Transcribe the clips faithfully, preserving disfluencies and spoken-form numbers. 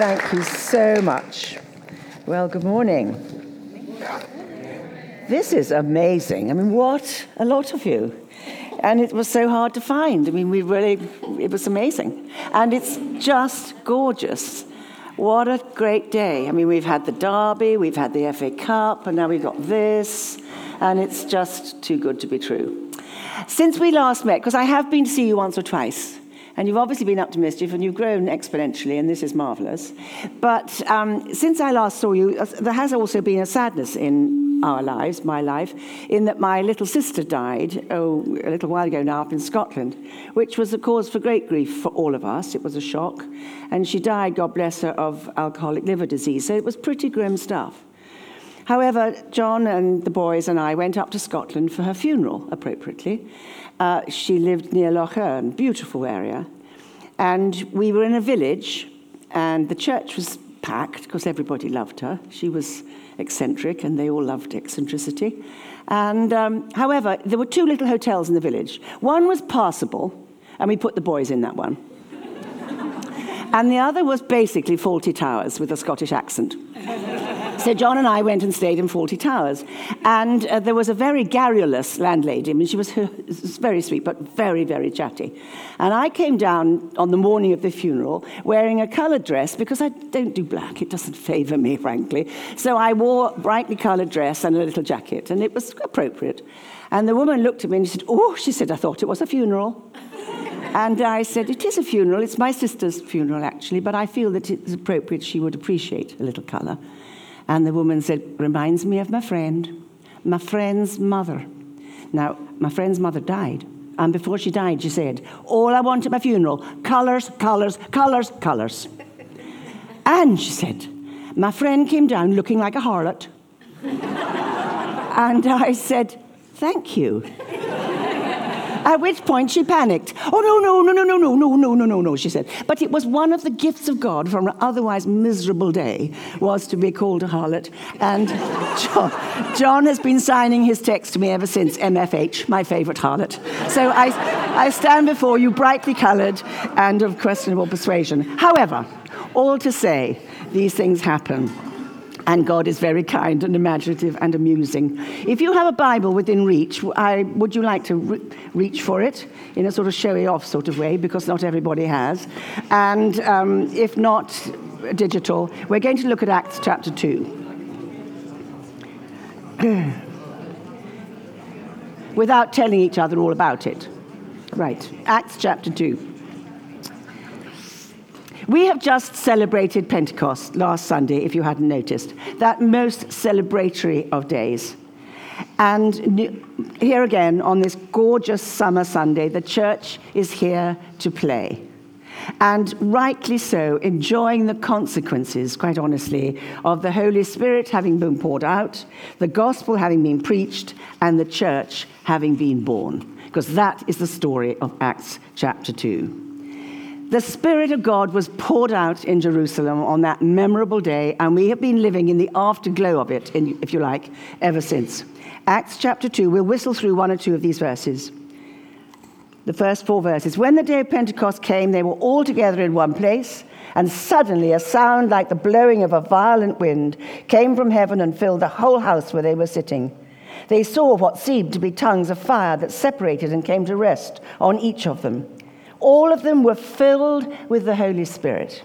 Thank you so much. Well, good morning. This is amazing. I mean, what a lot of you. And it was so hard to find. I mean, we really, it was amazing. And it's just gorgeous. What a great day. I mean, we've had the Derby, we've had the F A Cup, and now we've got this. And it's just too good to be true. Since we last met, because I have been to see you once or twice, and you've obviously been up to mischief, and you've grown exponentially, and this is marvellous. But um, since I last saw you, there has also been a sadness in our lives, my life, in that my little sister died oh, a little while ago now up in Scotland, which was a cause for great grief for all of us. It was a shock. And she died, God bless her, of alcoholic liver disease. So it was pretty grim stuff. However, John and the boys and I went up to Scotland for her funeral, appropriately. Uh, she lived near Loch Earn, beautiful area. And we were in a village, and the church was packed, because everybody loved her. She was eccentric, and they all loved eccentricity. And, um, however, there were two little hotels in the village. One was passable, and we put the boys in that one. And the other was basically Fawlty Towers with a Scottish accent. So John and I went and stayed in Fawlty Towers. And uh, there was a very garrulous landlady. I mean, she was very sweet, but very, very chatty. And I came down on the morning of the funeral wearing a coloured dress, because I don't do black. It doesn't favour me, frankly. So I wore a brightly coloured dress and a little jacket, and it was appropriate. And the woman looked at me and she said, "Oh," she said, "I thought it was a funeral." And I said, "It is a funeral. It's my sister's funeral, actually, but I feel that it's appropriate. She would appreciate a little colour." And the woman said, "Reminds me of my friend, my friend's mother." Now, my friend's mother died. And before she died, she said, "All I want at my funeral, colours, colours, colours, colours." And she said, "My friend came down looking like a harlot." And I said, "Thank you." At which point she panicked. "Oh, no, no, no, no, no, no, no, no, no, no, no," she said. But it was one of the gifts of God from an otherwise miserable day, was to be called a harlot. And John, John has been signing his text to me ever since, M F H, my favourite harlot. So I, I stand before you brightly coloured and of questionable persuasion. However, all to say, these things happen. And God is very kind and imaginative and amusing. If you have a Bible within reach, I, would you like to re- reach for it in a sort of showy-off sort of way, because not everybody has? And um, if not digital, we're going to look at Acts chapter two. Without telling each other all about it. Right, Acts chapter two. We have just celebrated Pentecost last Sunday, if you hadn't noticed, that most celebratory of days. And here again, on this gorgeous summer Sunday, the church is here to play. And rightly so, enjoying the consequences, quite honestly, of the Holy Spirit having been poured out, the gospel having been preached, and the church having been born. Because that is the story of Acts chapter two. The Spirit of God was poured out in Jerusalem on that memorable day, and we have been living in the afterglow of it, in, if you like, ever since. Acts chapter two, we'll whistle through one or two of these verses. The first four verses. "When the day of Pentecost came, they were all together in one place, and suddenly a sound like the blowing of a violent wind came from heaven and filled the whole house where they were sitting. They saw what seemed to be tongues of fire that separated and came to rest on each of them. All of them were filled with the Holy Spirit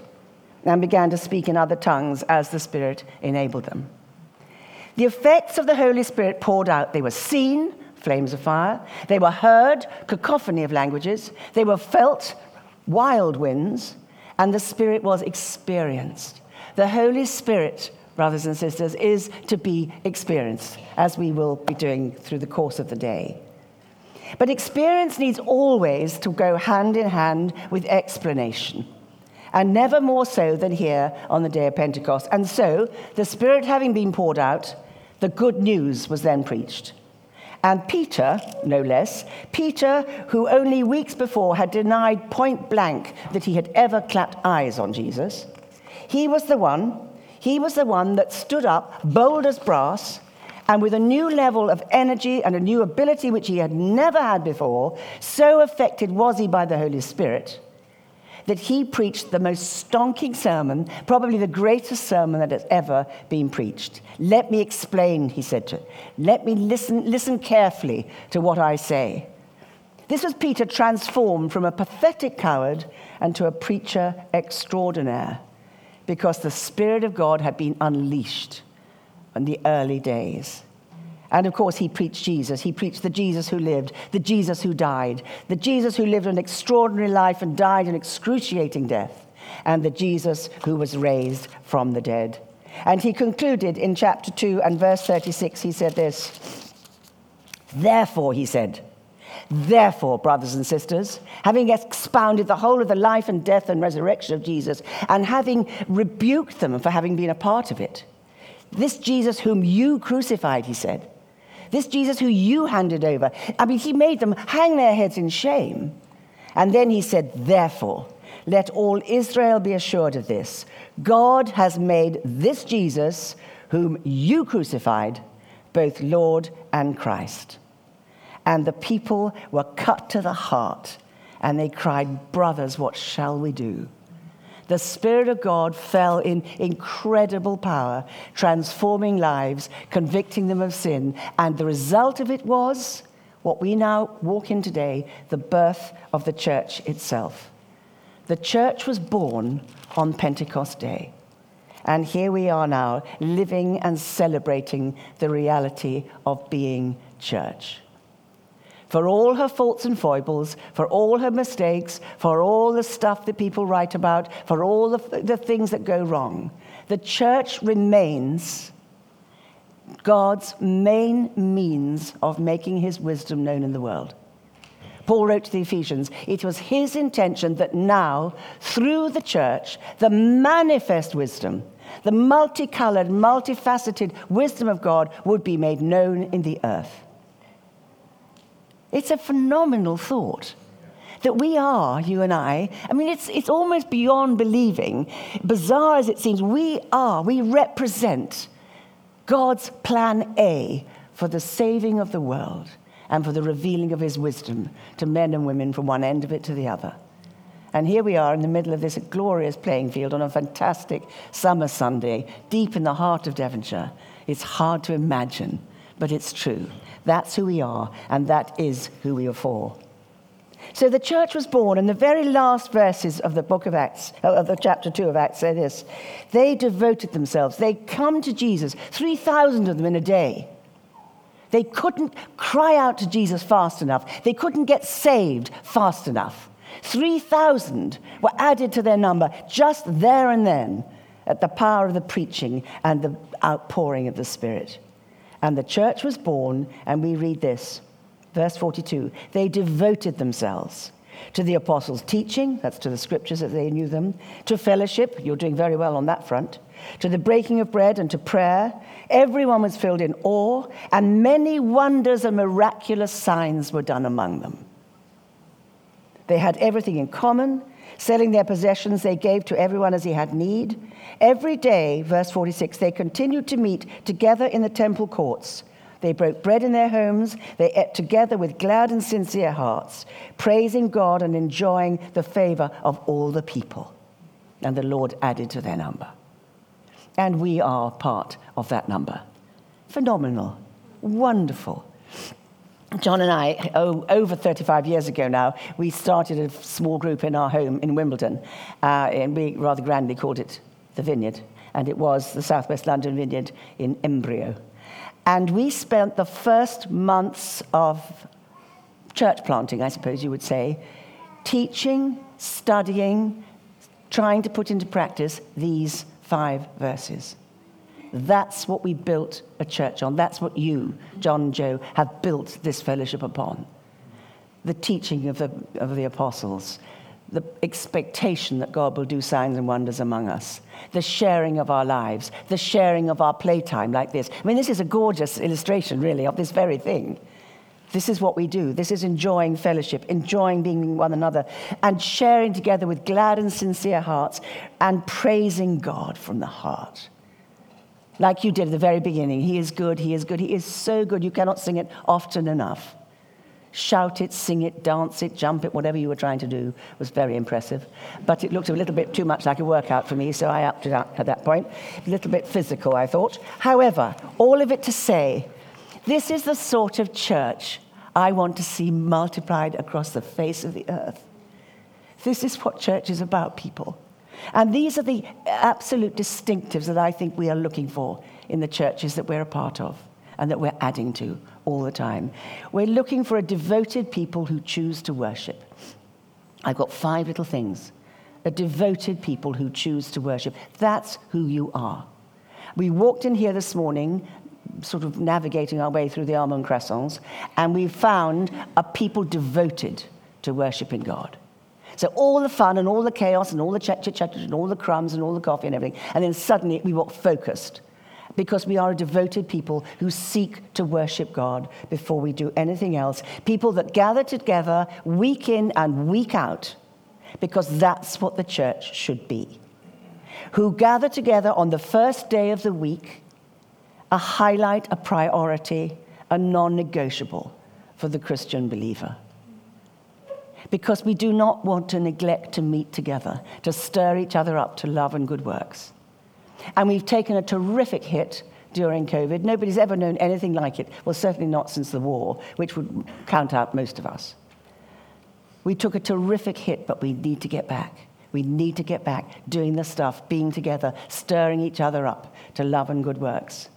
and began to speak in other tongues as the Spirit enabled them." The effects of the Holy Spirit poured out. They were seen, flames of fire. They were heard, cacophony of languages. They were felt, wild winds. And the Spirit was experienced. The Holy Spirit, brothers and sisters, is to be experienced, as we will be doing through the course of the day. But experience needs always to go hand in hand with explanation, and never more so than here on the day of Pentecost. And so, the Spirit having been poured out, the good news was then preached. And Peter, no less, Peter, who only weeks before had denied point blank that he had ever clapped eyes on Jesus, he was the one, he was the one that stood up, bold as brass, and with a new level of energy and a new ability which he had never had before, so affected was he by the Holy Spirit, that he preached the most stonking sermon, probably the greatest sermon that has ever been preached. Let me explain, he said to it. Let me listen, listen carefully to what I say. This was Peter transformed from a pathetic coward and to a preacher extraordinaire, because the Spirit of God had been unleashed in the early days. And of course, he preached Jesus. He preached the Jesus who lived, the Jesus who died, the Jesus who lived an extraordinary life and died an excruciating death, and the Jesus who was raised from the dead. And he concluded in chapter two and verse thirty-six, he said this, therefore, he said, Therefore, brothers and sisters, having expounded the whole of the life and death and resurrection of Jesus, and having rebuked them for having been a part of it, this Jesus whom you crucified, he said, this Jesus who you handed over, I mean, he made them hang their heads in shame. And then he said, therefore, let all Israel be assured of this. God has made this Jesus, whom you crucified, both Lord and Christ. And the people were cut to the heart, and they cried, brothers, what shall we do? The Spirit of God fell in incredible power, transforming lives, convicting them of sin, and the result of it was what we now walk in today, the birth of the church itself. The church was born on Pentecost Day, and here we are now living and celebrating the reality of being church. For all her faults and foibles, for all her mistakes, for all the stuff that people write about, for all the, the things that go wrong, the church remains God's main means of making his wisdom known in the world. Paul wrote to the Ephesians, it was his intention that now, through the church, the manifest wisdom, the multicolored, multifaceted wisdom of God would be made known in the earth. It's a phenomenal thought that we are, you and I, I mean, it's it's almost beyond believing, bizarre as it seems, we are, we represent God's plan A for the saving of the world and for the revealing of his wisdom to men and women from one end of it to the other. And here we are in the middle of this glorious playing field on a fantastic summer Sunday, deep in the heart of Devonshire. It's hard to imagine, but it's true. That's who we are, and that is who we are for. So the church was born, and the very last verses of the book of Acts, of the chapter two of Acts, say this. They devoted themselves. They come to Jesus, three thousand of them in a day. They couldn't cry out to Jesus fast enough. They couldn't get saved fast enough. three thousand were added to their number just there and then at the power of the preaching and the outpouring of the Spirit. And the church was born, and we read this, verse forty-two. They devoted themselves to the apostles' teaching, that's to the scriptures as they knew them, to fellowship, you're doing very well on that front, to the breaking of bread and to prayer. Everyone was filled in awe, and many wonders and miraculous signs were done among them. They had everything in common. Selling their possessions, they gave to everyone as he had need. Every day, verse forty-six, they continued to meet together in the temple courts. They broke bread in their homes. They ate together with glad and sincere hearts, praising God and enjoying the favor of all the people. And the Lord added to their number. And we are part of that number. Phenomenal. Wonderful. John and I, oh, over thirty-five years ago now, we started a small group in our home in Wimbledon, uh, and we rather grandly called it the Vineyard, and it was the Southwest London Vineyard in embryo. And we spent the first months of church planting, I suppose you would say, teaching, studying, trying to put into practice these five verses. That's what we built a church on. That's what you, John and Joe, have built this fellowship upon. The teaching of the, of the apostles, the expectation that God will do signs and wonders among us, the sharing of our lives, the sharing of our playtime like this. I mean, this is a gorgeous illustration, really, of this very thing. This is what we do. This is enjoying fellowship, enjoying being one another, and sharing together with glad and sincere hearts, and praising God from the heart. Like you did at the very beginning, he is good, he is good, he is so good, you cannot sing it often enough. shout it, sing it, dance it, jump it, whatever you were trying to do was very impressive. But it looked a little bit too much like a workout for me, so I upped it up at that point. A little bit physical, I thought. However, all of it to say, this is the sort of church I want to see multiplied across the face of the earth. This is what church is about, people. And these are the absolute distinctives that I think we are looking for in the churches that we're a part of and that we're adding to all the time. We're looking for a devoted people who choose to worship. I've got five little things. A devoted people who choose to worship. That's who you are. We walked in here this morning, sort of navigating our way through the almond croissants, and we found a people devoted to worshiping God. So all the fun and all the chaos and all the chat, chat, chat, and all the crumbs and all the coffee and everything, and then suddenly we were focused because we are a devoted people who seek to worship God before we do anything else. People that gather together week in and week out because that's what the church should be. Who gather together on the first day of the week, a highlight, a priority, a non-negotiable for the Christian believer. Because we do not want to neglect to meet together, to stir each other up to love and good works. And we've taken a terrific hit during COVID. Nobody's ever known anything like it. Well, certainly not since the war, which would count out most of us. We took a terrific hit, but we need to get back. We need to get back doing the stuff, being together, stirring each other up to love and good works.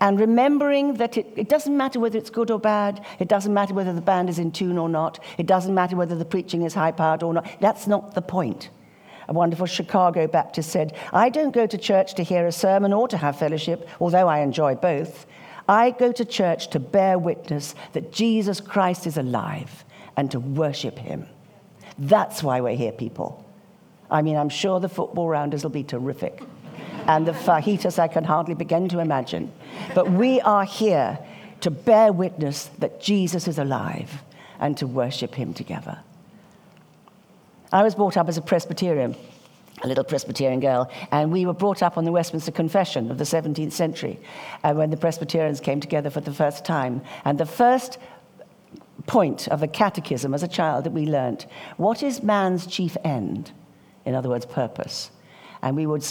And remembering that it, it doesn't matter whether it's good or bad, it doesn't matter whether the band is in tune or not, it doesn't matter whether the preaching is high-powered or not, that's not the point. A wonderful Chicago Baptist said, I don't go to church to hear a sermon or to have fellowship, although I enjoy both. I go to church to bear witness that Jesus Christ is alive and to worship him. That's why we're here, people. I mean, I'm sure the football rounders will be terrific. And the fajitas I can hardly begin to imagine. But we are here to bear witness that Jesus is alive and to worship him together. I was brought up as a Presbyterian, a little Presbyterian girl, and we were brought up on the Westminster Confession of the seventeenth century, and when the Presbyterians came together for the first time. And the first point of the catechism as a child that we learnt, what is man's chief end? In other words, purpose. And we would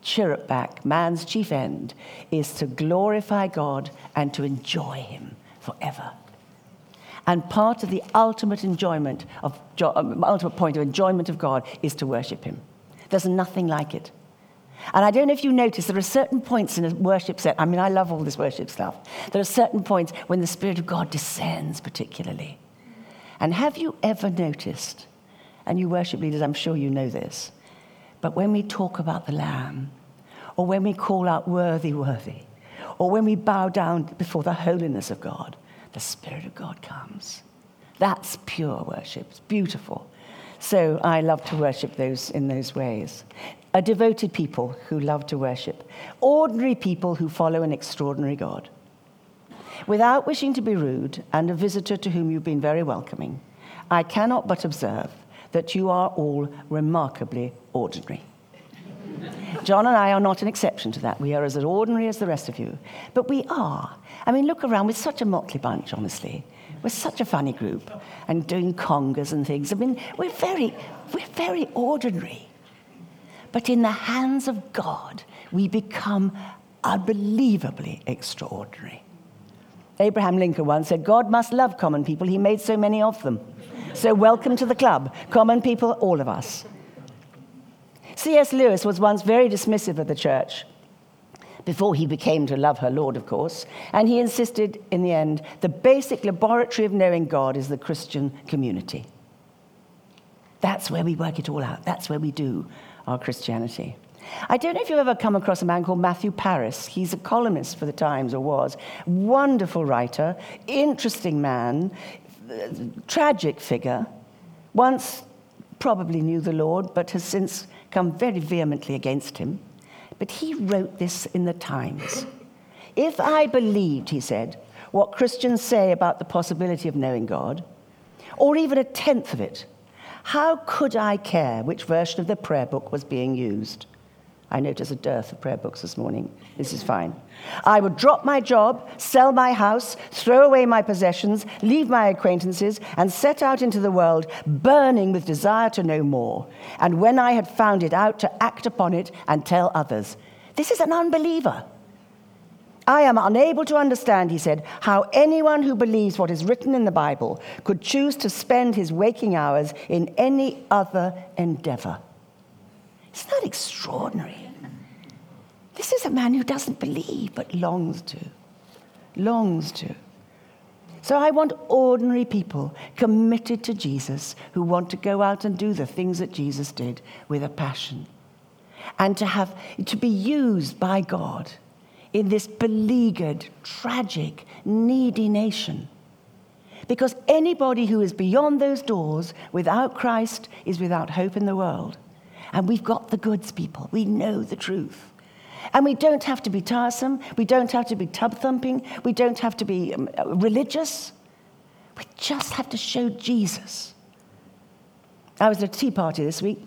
chirrup back, man's chief end is to glorify God and to enjoy him forever. And part of the ultimate enjoyment of ultimate point of enjoyment of God is to worship him. There's nothing like it. And I don't know if you notice, there are certain points in a worship set. I mean, I love all this worship stuff. There are certain points when the Spirit of God descends particularly. And have you ever noticed, and you worship leaders, I'm sure you know this, but when we talk about the Lamb, or when we call out worthy, worthy, or when we bow down before the holiness of God, the Spirit of God comes. That's pure worship. It's beautiful. So I love to worship those in those ways. A devoted people who love to worship. Ordinary people who follow an extraordinary God. Without wishing to be rude, and a visitor to whom you've been very welcoming, I cannot but observe that you are all remarkably ordinary. John and I are not an exception to that. We are as ordinary as the rest of you. But we are. I mean, look around. We're such a motley bunch, honestly. We're such a funny group. And doing congas and things. I mean, we're very, we're very ordinary. But in the hands of God, we become unbelievably extraordinary. Abraham Lincoln once said, God must love common people. He made so many of them. So welcome to the club. Common people, all of us. C S Lewis was once very dismissive of the church, before he became to love her Lord, of course, and he insisted, in the end, the basic laboratory of knowing God is the Christian community. That's where we work it all out. That's where we do our Christianity. I don't know if you've ever come across a man called Matthew Parris. He's a columnist for the Times, or was. Wonderful writer, interesting man, tragic figure. Once probably knew the Lord, but has since come very vehemently against him. But he wrote this in the Times. If I believed, he said, what Christians say about the possibility of knowing God, or even a tenth of it, how could I care which version of the prayer book was being used? I noticed a dearth of prayer books this morning. This is fine. I would drop my job, sell my house, throw away my possessions, leave my acquaintances, and set out into the world, burning with desire to know more. And when I had found it out, to act upon it and tell others. This is an unbeliever. I am unable to understand, he said, how anyone who believes what is written in the Bible could choose to spend his waking hours in any other endeavor. Isn't that extraordinary? This is a man who doesn't believe, but longs to. Longs to. So I want ordinary people committed to Jesus who want to go out and do the things that Jesus did with a passion. And to have to be used by God in this beleaguered, tragic, needy nation. Because anybody who is beyond those doors without Christ is without hope in the world. And we've got the goods, people. We know the truth. And we don't have to be tiresome. We don't have to be tub-thumping. We don't have to be um, religious. We just have to show Jesus. I was at a tea party this week.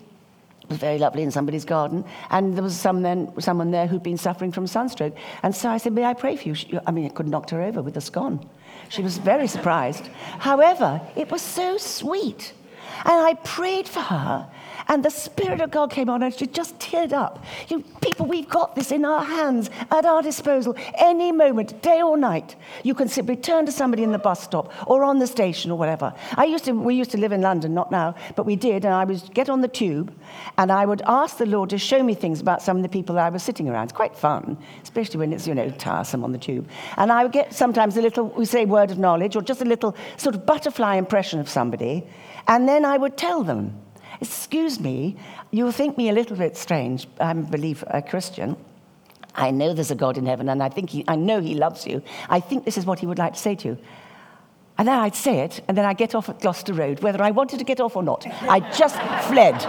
It was very lovely in somebody's garden, and there was some then, someone there who'd been suffering from sunstroke. And so I said, may I pray for you? She, I mean, it could have knocked her over with a scone. She was very surprised. However, it was so sweet. And I prayed for her, and the Spirit of God came on, and she just teared up. You people, we've got this in our hands, at our disposal, any moment, day or night. You can simply turn to somebody in the bus stop or on the station or whatever. I used to, we used to live in London, not now, but we did, and I would get on the tube, and I would ask the Lord to show me things about some of the people that I was sitting around. It's quite fun, especially when it's, you know, tiresome on the tube. And I would get sometimes a little, we say, word of knowledge, or just a little sort of butterfly impression of somebody, and then I would tell them, excuse me, you'll think me a little bit strange. I'm a believer, a Christian. I know there's a God in heaven, and I think he, I know he loves you. I think this is what he would like to say to you. And then I'd say it, and then I'd get off at Gloucester Road, whether I wanted to get off or not. I just fled.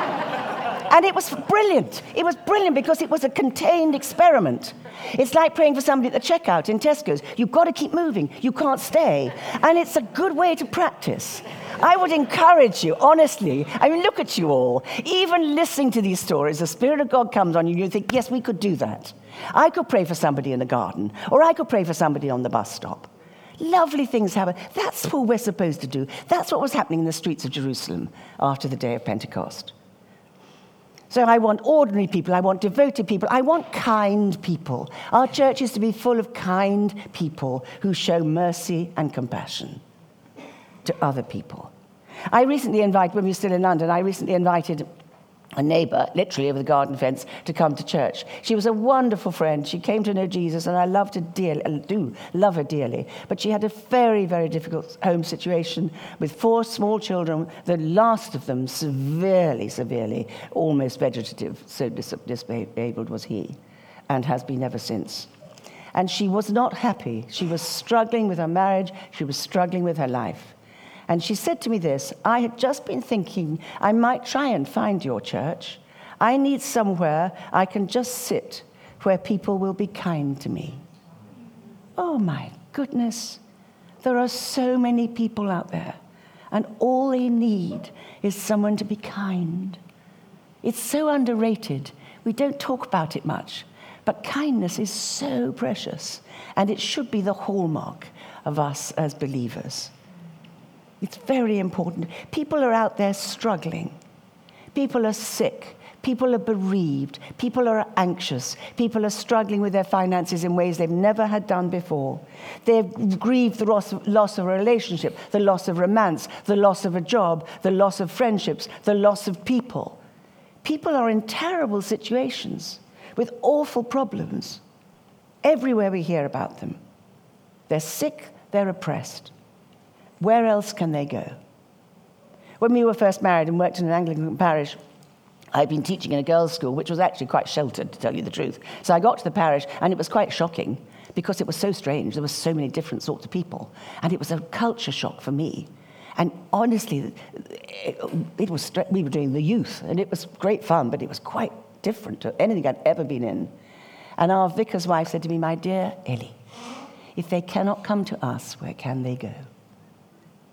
And it was brilliant. It was brilliant because it was a contained experiment. It's like praying for somebody at the checkout in Tesco's. You've got to keep moving. You can't stay. And it's a good way to practice. I would encourage you, honestly. I mean, look at you all. Even listening to these stories, the Spirit of God comes on you and you think, yes, we could do that. I could pray for somebody in the garden, or I could pray for somebody on the bus stop. Lovely things happen. That's what we're supposed to do. That's what was happening in the streets of Jerusalem after the day of Pentecost. So I want ordinary people, I want devoted people, I want kind people. Our church is to be full of kind people who show mercy and compassion to other people. I recently invited, when we were still in London, I recently invited a neighbour, literally over the garden fence, to come to church. She was a wonderful friend. She came to know Jesus, and I loved her dearly, I do love her dearly. But she had a very, very difficult home situation with four small children, the last of them severely, severely, almost vegetative, so dis- disabled was he, and has been ever since. And she was not happy. She was struggling with her marriage. She was struggling with her life. And she said to me this, I had just been thinking I might try and find your church. I need somewhere I can just sit where people will be kind to me. Oh my goodness, there are so many people out there, and all they need is someone to be kind. It's so underrated. We don't talk about it much, but kindness is so precious, and it should be the hallmark of us as believers. It's very important. People are out there struggling. People are sick. People are bereaved. People are anxious. People are struggling with their finances in ways they've never had done before. They've grieved the loss of, loss of a relationship, the loss of romance, the loss of a job, the loss of friendships, the loss of people. People are in terrible situations with awful problems. Everywhere we hear about them. They're sick, they're oppressed. Where else can they go? When we were first married and worked in an Anglican parish, I'd been teaching in a girls' school, which was actually quite sheltered, to tell you the truth. So I got to the parish, and it was quite shocking, because it was so strange. There were so many different sorts of people. And it was a culture shock for me. And honestly, it, it was we were doing the youth, and it was great fun, but it was quite different to anything I'd ever been in. And our vicar's wife said to me, my dear Ellie, if they cannot come to us, where can they go?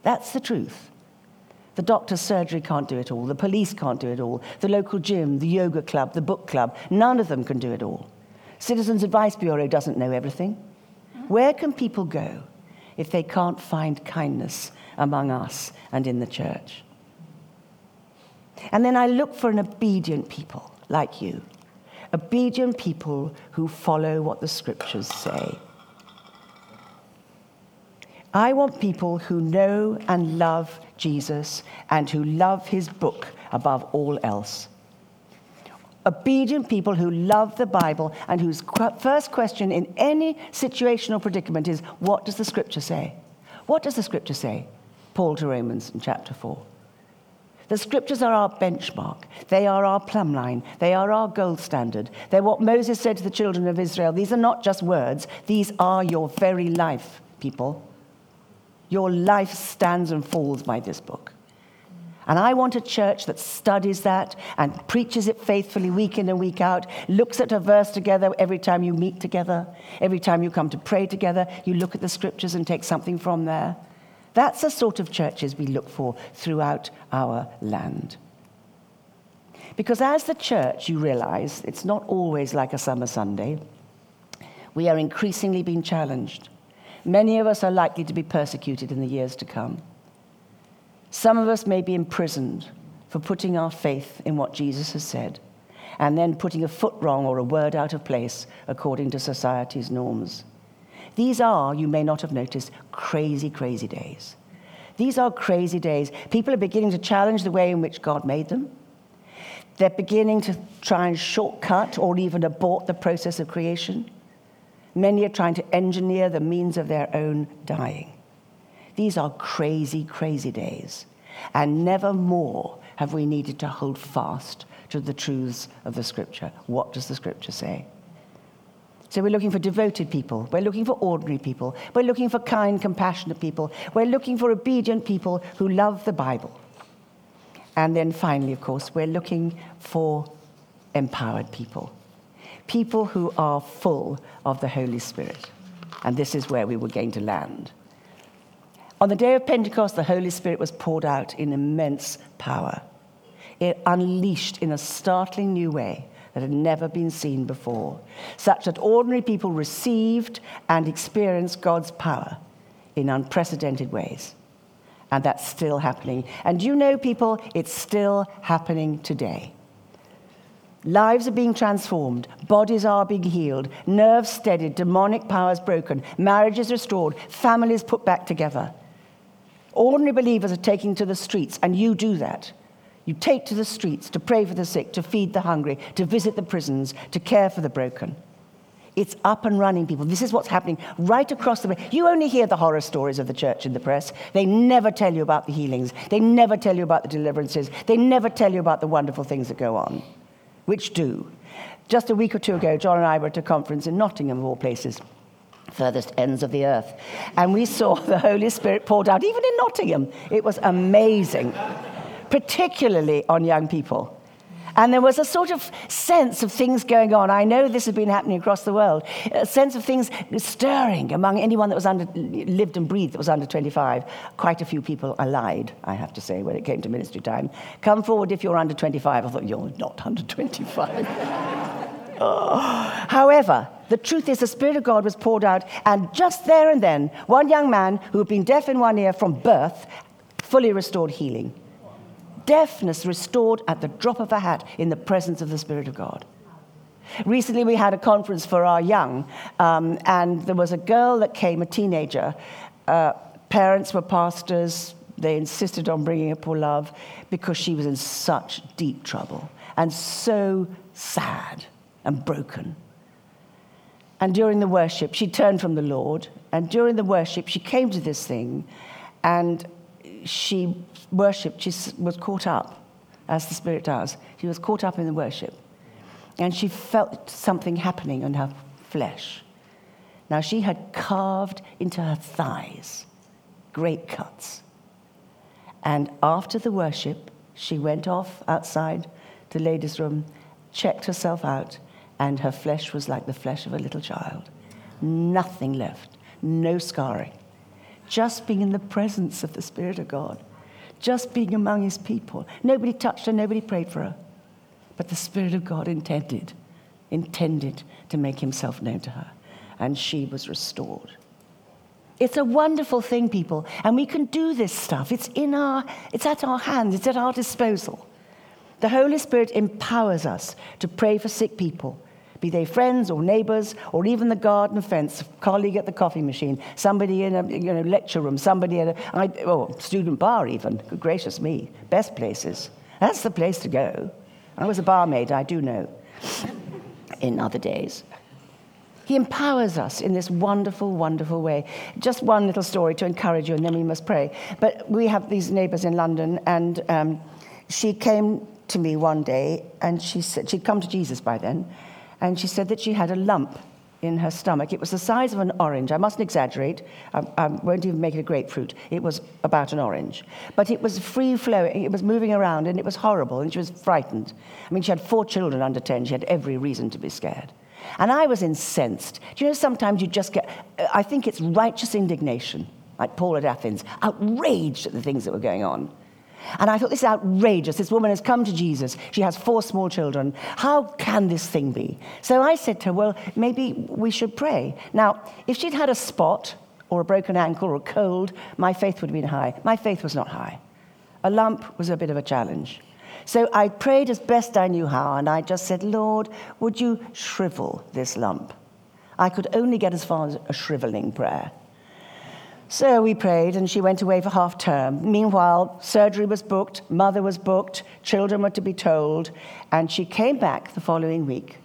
That's the truth. The doctor's surgery can't do it all. The police can't do it all. The local gym, the yoga club, the book club, none of them can do it all. Citizens Advice Bureau doesn't know everything. Where can people go if they can't find kindness among us and in the church? And then I look for an obedient people like you, obedient people who follow what the scriptures say. I want people who know and love Jesus and who love his book above all else. Obedient people who love the Bible and whose qu- first question in any situational predicament is, what does the scripture say? What does the scripture say? Paul to Romans in chapter four. The scriptures are our benchmark. They are our plumb line. They are our gold standard. They're what Moses said to the children of Israel. These are not just words. These are your very life, people. Your life stands and falls by this book. And I want a church that studies that and preaches it faithfully week in and week out, looks at a verse together every time you meet together, every time you come to pray together, you look at the scriptures and take something from there. That's the sort of churches we look for throughout our land. Because as the church, you realize, it's not always like a summer Sunday. We are increasingly being challenged. Many of us are likely to be persecuted in the years to come. Some of us may be imprisoned for putting our faith in what Jesus has said and then putting a foot wrong or a word out of place according to society's norms. These are, you may not have noticed, crazy, crazy days. These are crazy days. People are beginning to challenge the way in which God made them. They're beginning to try and shortcut or even abort the process of creation. Many are trying to engineer the means of their own dying. These are crazy, crazy days. And never more have we needed to hold fast to the truths of the Scripture. What does the Scripture say? So we're looking for devoted people. We're looking for ordinary people. We're looking for kind, compassionate people. We're looking for obedient people who love the Bible. And then finally, of course, we're looking for empowered people. People who are full of the Holy Spirit. And this is where we were going to land. On the day of Pentecost, the Holy Spirit was poured out in immense power. It unleashed in a startling new way that had never been seen before, such that ordinary people received and experienced God's power in unprecedented ways. And that's still happening. And you know, people, it's still happening today. Lives are being transformed, bodies are being healed, nerves steadied, demonic powers broken, marriages restored, families put back together. Ordinary believers are taking to the streets, and you do that. You take to the streets to pray for the sick, to feed the hungry, to visit the prisons, to care for the broken. It's up and running, people. This is what's happening right across the way. You only hear the horror stories of the church in the press. They never tell you about the healings. They never tell you about the deliverances. They never tell you about the wonderful things that go on. Which do. Just a week or two ago, John and I were at a conference in Nottingham, of all places, furthest ends of the earth, and we saw the Holy Spirit poured out, even in Nottingham. It was amazing, particularly on young people. And there was a sort of sense of things going on. I know this has been happening across the world, a sense of things stirring among anyone that was under, lived and breathed that was under twenty-five. Quite a few people allied, I have to say, when it came to ministry time. Come forward if you're under twenty-five. I thought, you're not under twenty-five. Oh. However, the truth is the Spirit of God was poured out, and just there and then, one young man who had been deaf in one ear from birth, fully restored healing. Deafness restored at the drop of a hat in the presence of the Spirit of God. Recently we had a conference for our young, um, and there was a girl that came, a teenager. Uh, parents were pastors. They insisted on bringing her poor love because she was in such deep trouble and so sad and broken. And during the worship, she turned from the Lord, and during the worship, she came to this thing, and she worshipped, she was caught up, as the Spirit does. She was caught up in the worship. And she felt something happening in her flesh. Now, she had carved into her thighs, great cuts. And after the worship, she went off outside to the ladies' room, checked herself out, and her flesh was like the flesh of a little child. Nothing left, no scarring. Just being in the presence of the Spirit of God. just being among his people. Nobody touched her, nobody prayed for her. But the Spirit of God intended, intended to make himself known to her. And she was restored. It's a wonderful thing, people. And we can do this stuff. It's in our, it's at our hands. It's at our disposal. The Holy Spirit empowers us to pray for sick people, be they friends or neighbors or even the garden fence, a colleague at the coffee machine, somebody in a you know, lecture room, somebody at a I, oh, student bar even. Good gracious me. Best places. That's the place to go. I was a barmaid, I do know, in other days. He empowers us in this wonderful, wonderful way. Just one little story to encourage you, and then we must pray. But we have these neighbours in London, and um, she came to me one day, and she said, she'd come to Jesus by then, and she said that she had a lump in her stomach. It was the size of an orange. I mustn't exaggerate. I, I won't even make it a grapefruit. It was about an orange. But it was free-flowing. It was moving around, and it was horrible, and she was frightened. I mean, she had four children under ten. She had every reason to be scared. And I was incensed. Do you know, sometimes you just get, I think it's righteous indignation, like Paul at Athens, outraged at the things that were going on. And I thought, this is outrageous. This woman has come to Jesus. She has four small children. How can this thing be? So I said to her, well, maybe we should pray. Now, if she'd had a spot or a broken ankle or a cold, my faith would have been high. My faith was not high. A lump was a bit of a challenge. So I prayed as best I knew how, and I just said, Lord, would you shrivel this lump? I could only get as far as a shriveling prayer. So we prayed, and she went away for half term. Meanwhile, surgery was booked, mother was booked, children were to be told, and she came back the following week,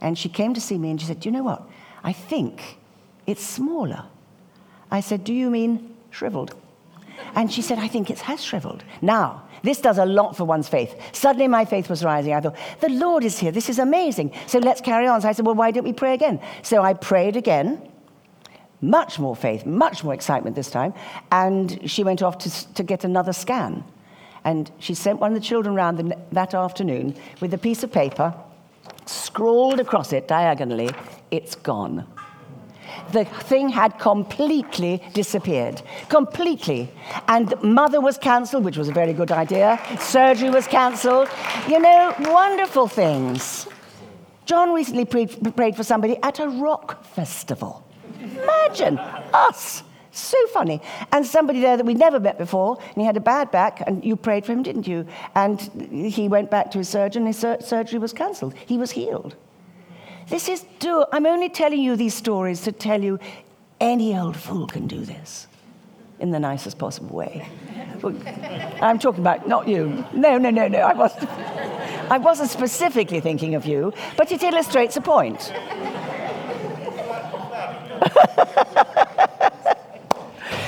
and she came to see me, and she said, do you know what? I think it's smaller. I said, do you mean shriveled? And she said, I think it has shriveled. Now, this does a lot for one's faith. Suddenly my faith was rising. I thought, the Lord is here. This is amazing. So let's carry on. So I said, well, why don't we pray again? So I prayed again. Much more faith, much more excitement this time. And she went off to, to get another scan. And she sent one of the children round the, that afternoon with a piece of paper, scrawled across it diagonally, it's gone. The thing had completely disappeared. Completely. And mother was cancelled, which was a very good idea. Surgery was cancelled. You know, wonderful things. John recently pre- prayed for somebody at a rock festival. Imagine us. So funny. And somebody there that we'd never met before, and he had a bad back, and you prayed for him, didn't you? And he went back to his surgeon, and his sur- surgery was cancelled. He was healed. This is do. I'm only telling you these stories to tell you any old fool can do this in the nicest possible way. I'm talking about not you. No, no, no, no. I wasn't, I wasn't specifically thinking of you, but it illustrates a point.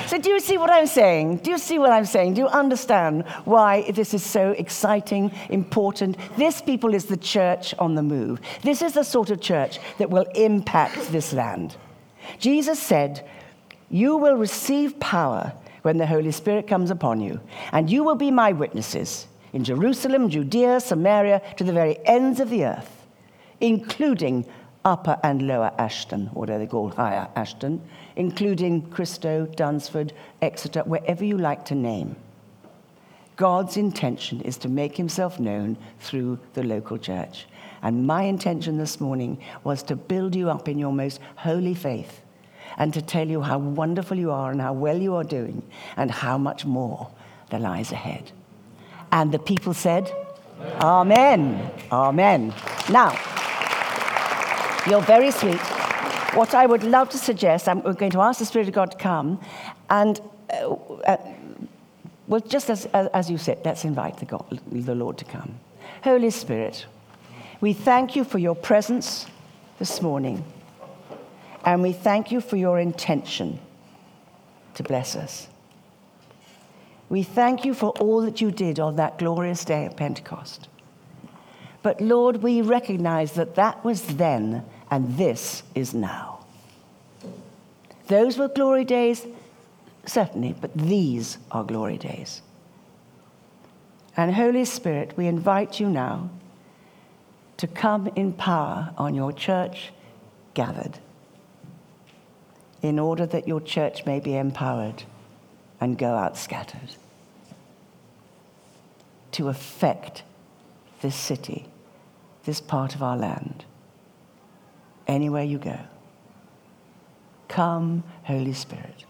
So do you see what I'm saying? Do you see what I'm saying? Do you understand why this is so exciting, important? This, people, is the church on the move. This is the sort of church that will impact this land. Jesus said, you will receive power when the Holy Spirit comes upon you, and you will be my witnesses in Jerusalem, Judea, Samaria, to the very ends of the earth, including Upper and Lower Ashton, or do they call Higher Ashton, including Christo, Dunsford, Exeter, wherever you like to name. God's intention is to make himself known through the local church. And my intention this morning was to build you up in your most holy faith and to tell you how wonderful you are and how well you are doing and how much more there lies ahead. And the people said, Amen. Amen. Amen. Now, you're very sweet. What I would love to suggest, I'm, we're going to ask the Spirit of God to come, and uh, uh, well, just as, as, as you said, let's invite the, God, the Lord to come. Holy Spirit, we thank you for your presence this morning, and we thank you for your intention to bless us. We thank you for all that you did on that glorious day of Pentecost. But Lord, we recognize that that was then, and this is now. Those were glory days, certainly, but these are glory days. And Holy Spirit, we invite you now to come in power on your church gathered, in order that your church may be empowered and go out scattered. to affect this city, this part of our land, anywhere you go. Come, Holy Spirit.